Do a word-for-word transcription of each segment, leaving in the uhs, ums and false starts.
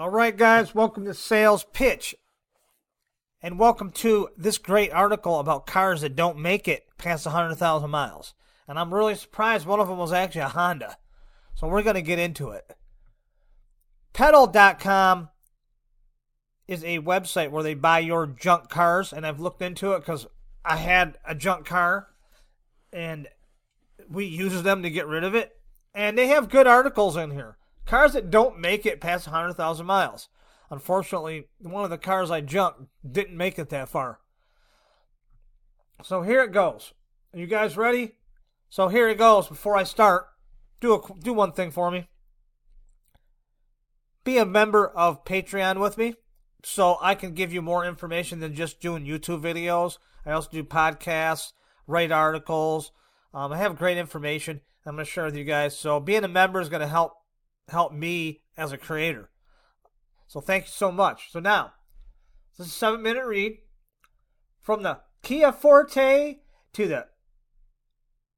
All right, guys, welcome to Sales Pitch. And welcome to this great article about cars that don't make it past one hundred thousand miles. And I'm really surprised one of them was actually a Honda. So we're going to get into it. Pedal dot com is a website where they buy your junk cars. And I've looked into it because I had a junk car. And we use them to get rid of it. And they have good articles in here. Cars that don't make it past one hundred thousand miles. Unfortunately, one of the cars I junked didn't make it that far. So here it goes. Are you guys ready? So here it goes. Before I start, do a, do one thing for me. Be a member of Patreon with me so I can give you more information than just doing YouTube videos. I also do podcasts, write articles. Um, I have great information I'm going to share with you guys. So being a member is going to help help me as a creator. So thank you so much. So now, this is a seven-minute read. From the Kia Forte to the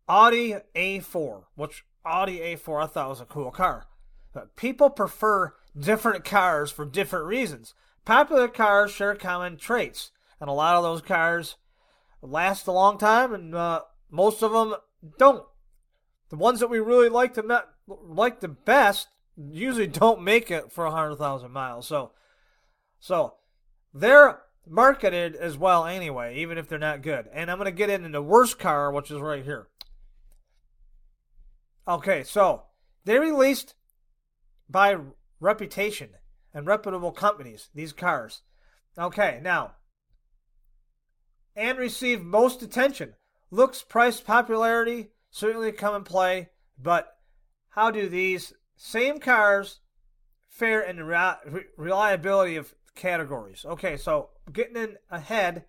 Audi A four, which Audi A four I thought was a cool car. But people prefer different cars for different reasons. Popular cars share common traits, and a lot of those cars last a long time, and uh, most of them don't. The ones that we really like to me- like the best usually don't make it for one hundred thousand miles. So so they're marketed as well anyway, even if they're not good. And I'm going to get into the worst car, which is right here. Okay, so they released by reputation and reputable companies, these cars. Okay, now, and received most attention. Looks, price, popularity certainly come in play, but how do these same cars fare in the re- reliability of categories? Okay, so getting in ahead.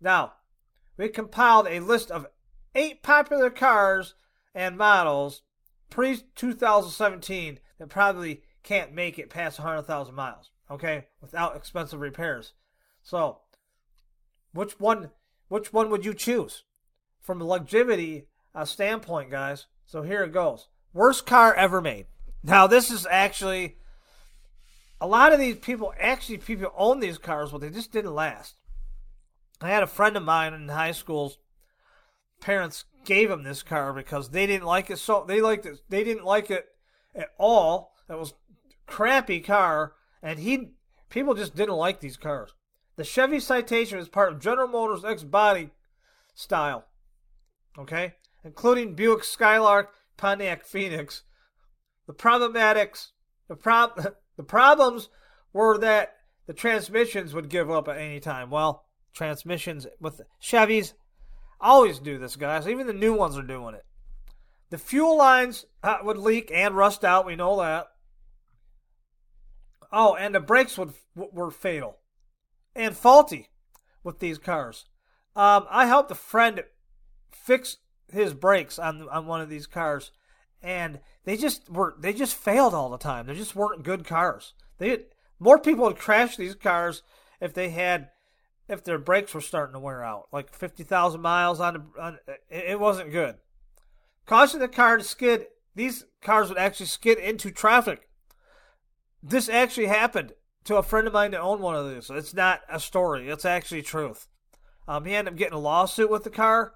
Now, we compiled a list of eight popular cars and models pre-two thousand seventeen that probably can't make it past one hundred thousand miles, okay, without expensive repairs. So, which one which one would you choose? From a longevity uh, standpoint, guys, so here it goes. Worst car ever made. Now, this is actually, a lot of these people, actually people own these cars, but they just didn't last. I had a friend of mine in high school's parents gave him this car because they didn't like it so they liked it they didn't like it at all. It was a crappy car, and he people just didn't like these cars. The Chevy Citation is part of General Motors X-Body style, okay, including Buick Skylark, Pontiac Phoenix. The problematics the prob the problems were that the transmissions would give up at any time. Well, transmissions with Chevys always do this, guys. Even the new ones are doing it. The fuel lines uh, would leak and rust out. We know that. Oh, and the brakes would were fatal and faulty with these cars. Um, I helped a friend fix his brakes on on one of these cars, and they just were they just failed all the time. They just weren't good cars. They more people would crash these cars if they had. If their brakes were starting to wear out, like fifty thousand miles on, the, on it wasn't good. Causing the car to skid, these cars would actually skid into traffic. This actually happened to a friend of mine that owned one of these. It's not a story, it's actually truth. Um, he ended up getting a lawsuit with the car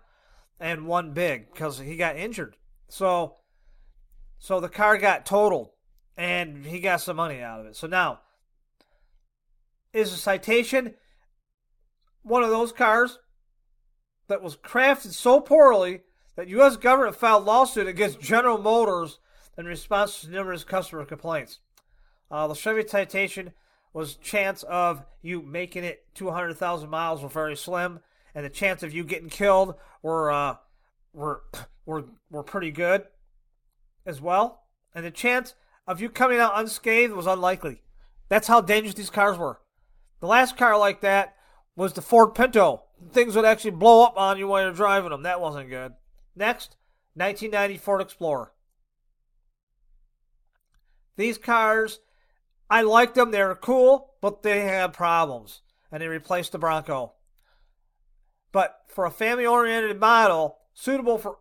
and one big because he got injured. So, so the car got totaled and he got some money out of it. So now, is a Citation one of those cars that was crafted so poorly that U S government filed a lawsuit against General Motors in response to numerous customer complaints. Uh, the Chevy Citation was chance of you making it two hundred thousand miles were very slim, and the chance of you getting killed were uh, were were were pretty good as well, and the chance of you coming out unscathed was unlikely. That's how dangerous these cars were. The last car like that was the Ford Pinto. Things would actually blow up on you while you're driving them. That wasn't good. Next, nineteen ninety Ford Explorer. These cars, I liked them. They were cool, but they had problems, and they replaced the Bronco. But for a family-oriented model, suitable for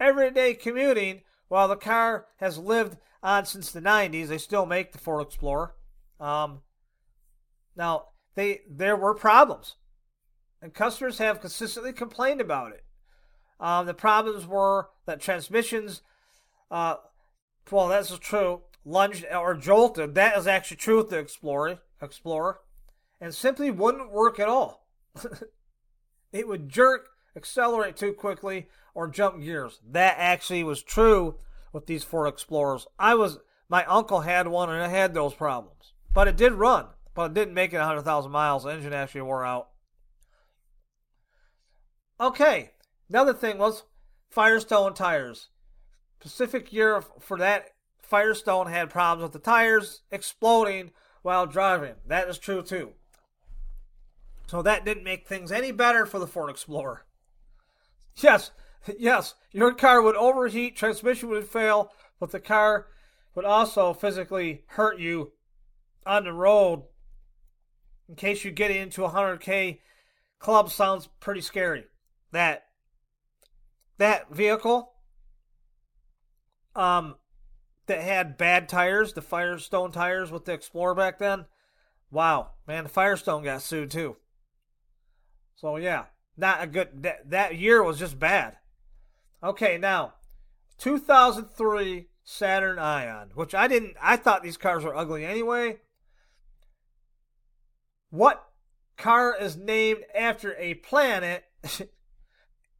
everyday commuting Well, the car has lived on since the nineties. They still make the Ford Explorer. Um, now, they there were problems, and customers have consistently complained about it. Um, the problems were that transmissions, uh, well, that's true, lunged or jolted. That is actually true with the Explorer, Explorer and simply wouldn't work at all. It would jerk, accelerate too quickly, or jump gears. That actually was true with these Ford Explorers. I was, my uncle had one, and it had those problems. But it did run, but it didn't make it one hundred thousand miles. The engine actually wore out. Okay, another thing was Firestone tires. Pacific year for that, Firestone had problems with the tires exploding while driving. That is true too. So that didn't make things any better for the Ford Explorer. Yes, yes, your car would overheat, transmission would fail, but the car would also physically hurt you on the road. In case you get into one hundred K club, sounds pretty scary. That that vehicle um, that had bad tires, the Firestone tires with the Explorer back then, wow, man, the Firestone got sued too. So, yeah, not a good, that, that year was just bad. Okay, now, two thousand three Saturn Ion, which I didn't, I thought these cars were ugly anyway. What car is named after a planet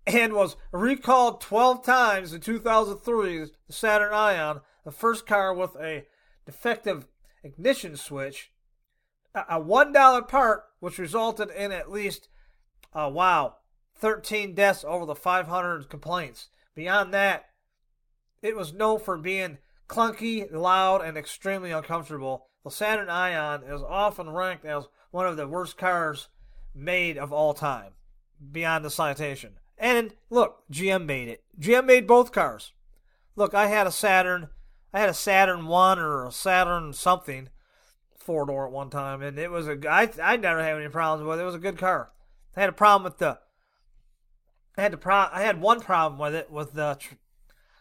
and was recalled twelve times in two thousand three, the Saturn Ion, the first car with a defective ignition switch, a one dollar part, which resulted in at least Uh, wow, thirteen deaths over the five hundred complaints. Beyond that, it was known for being clunky, loud, and extremely uncomfortable. The Saturn Ion is often ranked as one of the worst cars made of all time, beyond the Citation. And look, G M made it. G M made both cars. Look, I had a Saturn, I had a Saturn one or a Saturn something four door at one time, and it was a. I I never had any problems with it. It was a good car. I had a problem with the. I had the pro. I had one problem with it. With the, tr-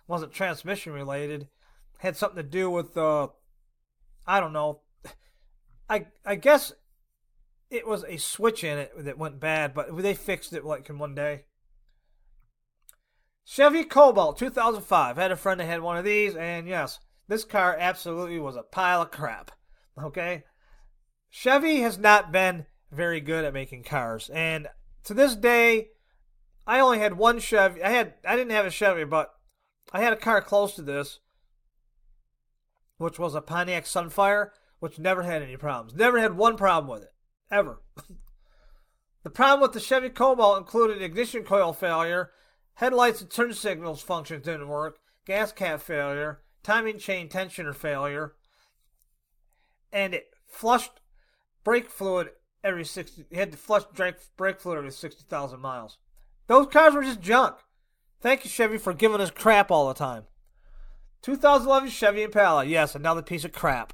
wasn't transmission related. Had something to do with the. I don't know. I I guess, it was a switch in it that went bad, but they fixed it like in one day. Chevy Cobalt two thousand five. I had a friend that had one of these, and yes, this car absolutely was a pile of crap. Okay, Chevy has not been very good at making cars, and to this day, I only had one Chevy. I had I didn't have a Chevy, but I had a car close to this, which was a Pontiac Sunfire, which never had any problems. Never had one problem with it ever. The problem with the Chevy Cobalt included ignition coil failure, headlights and turn signals functions didn't work, gas cap failure, timing chain tensioner failure, and it flushed brake fluid. Every sixty, you had to flush brake fluid every sixty thousand miles. Those cars were just junk. Thank you, Chevy, for giving us crap all the time. twenty eleven Chevy Impala. Yes, another piece of crap.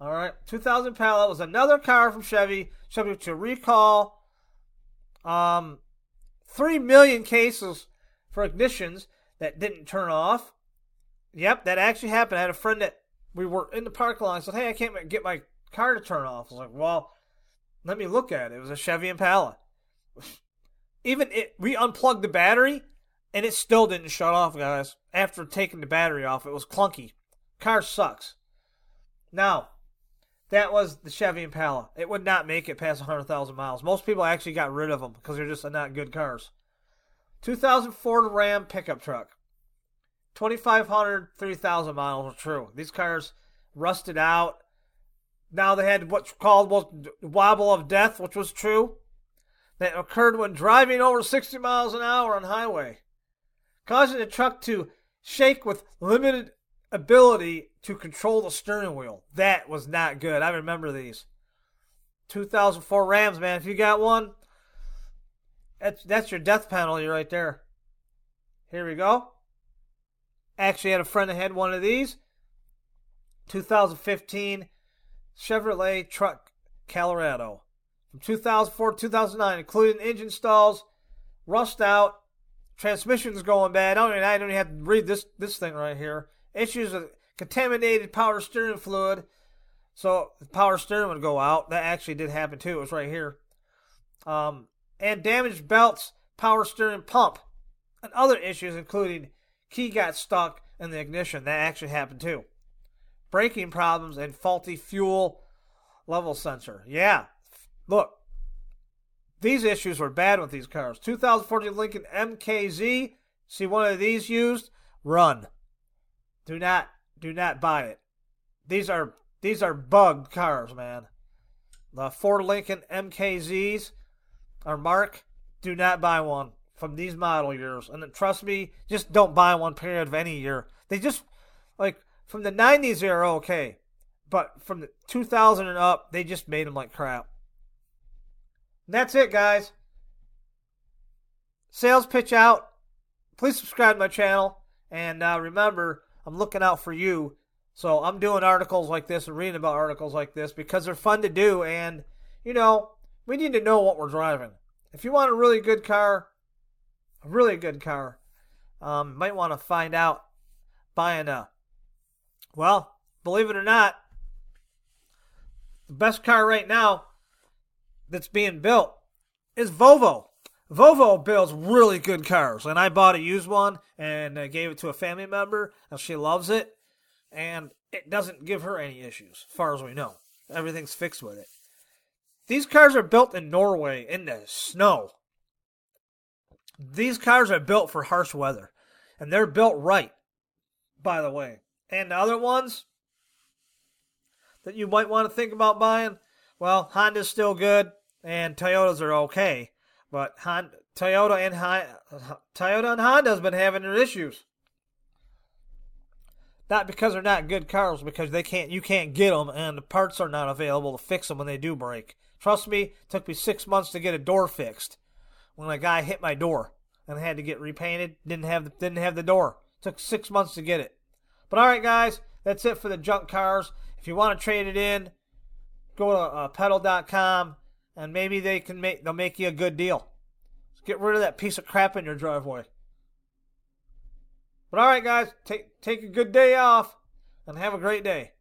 All right. two thousand Impala was another car from Chevy. Chevy to recall um, three million cases for ignitions that didn't turn off. Yep, that actually happened. I had a friend that we were in the parking lot and said, hey, I can't get my car to turn off. I was like, well, let me look at it. It was a Chevy Impala. Even it, we unplugged the battery, and it still didn't shut off, guys. After taking the battery off, it was clunky. Car sucks. Now, that was the Chevy Impala. It would not make it past one hundred thousand miles. Most people actually got rid of them because they're just not good cars. two thousand Ford Ram pickup truck. twenty-five hundred, three thousand miles were true. These cars rusted out. Now they had what's called was wobble of death, which was true. That occurred when driving over sixty miles an hour on highway, causing the truck to shake with limited ability to control the steering wheel. That was not good. I remember these. two thousand four Rams, man. If you got one, that's, that's your death penalty right there. Here we go. Actually had a friend that had one of these. two thousand fifteen Chevrolet truck Colorado from two thousand four to two thousand nine, including engine stalls, rust out, Transmission's going bad. I don't even, I don't even have to read this, this thing right here. Issues with contaminated power steering fluid. So the power steering would go out. That actually did happen too. It was right here. Um, and damaged belts, power steering pump, and other issues, including key got stuck in the ignition. That actually happened too. Braking problems and faulty fuel level sensor. Yeah, look. These issues were bad with these cars. two thousand fourteen Lincoln M K Z. See one of these used? Run. Do not, do not buy it. These are, these are bugged cars, man. The Ford Lincoln M K Zs are marked. Do not buy one from these model years. And trust me, just don't buy one period of any year. They just, like, from the nineties they are okay. But from the two thousand and up, they just made them like crap. And that's it, guys. Sales pitch out. Please subscribe to my channel. And uh, remember, I'm looking out for you. So I'm doing articles like this and reading about articles like this because they're fun to do. And, you know, we need to know what we're driving. If you want a really good car, a really good car, um, might want to find out buying a, well, believe it or not, the best car right now that's being built is Volvo. Volvo builds really good cars, and I bought a used one and uh, gave it to a family member, and she loves it, and it doesn't give her any issues, as far as we know. Everything's fixed with it. These cars are built in Norway in the snow. These cars are built for harsh weather, and they're built right, by the way. And the other ones that you might want to think about buying, well, Honda's still good. And Toyotas are okay, but Honda, Toyota and Toyota and Honda's been having their issues. Not because they're not good cars, because they can't. You can't get them, and the parts are not available to fix them when they do break. Trust me, it took me six months to get a door fixed when a guy hit my door and I had to get repainted. Didn't have the, didn't have the door. It took six months to get it. But all right, guys, that's it for the junk cars. If you want to trade it in, go to uh, Pedal dot com. And maybe they can make, they'll make you a good deal. So get rid of that piece of crap in your driveway. But all right, guys, take take a good day off and have a great day.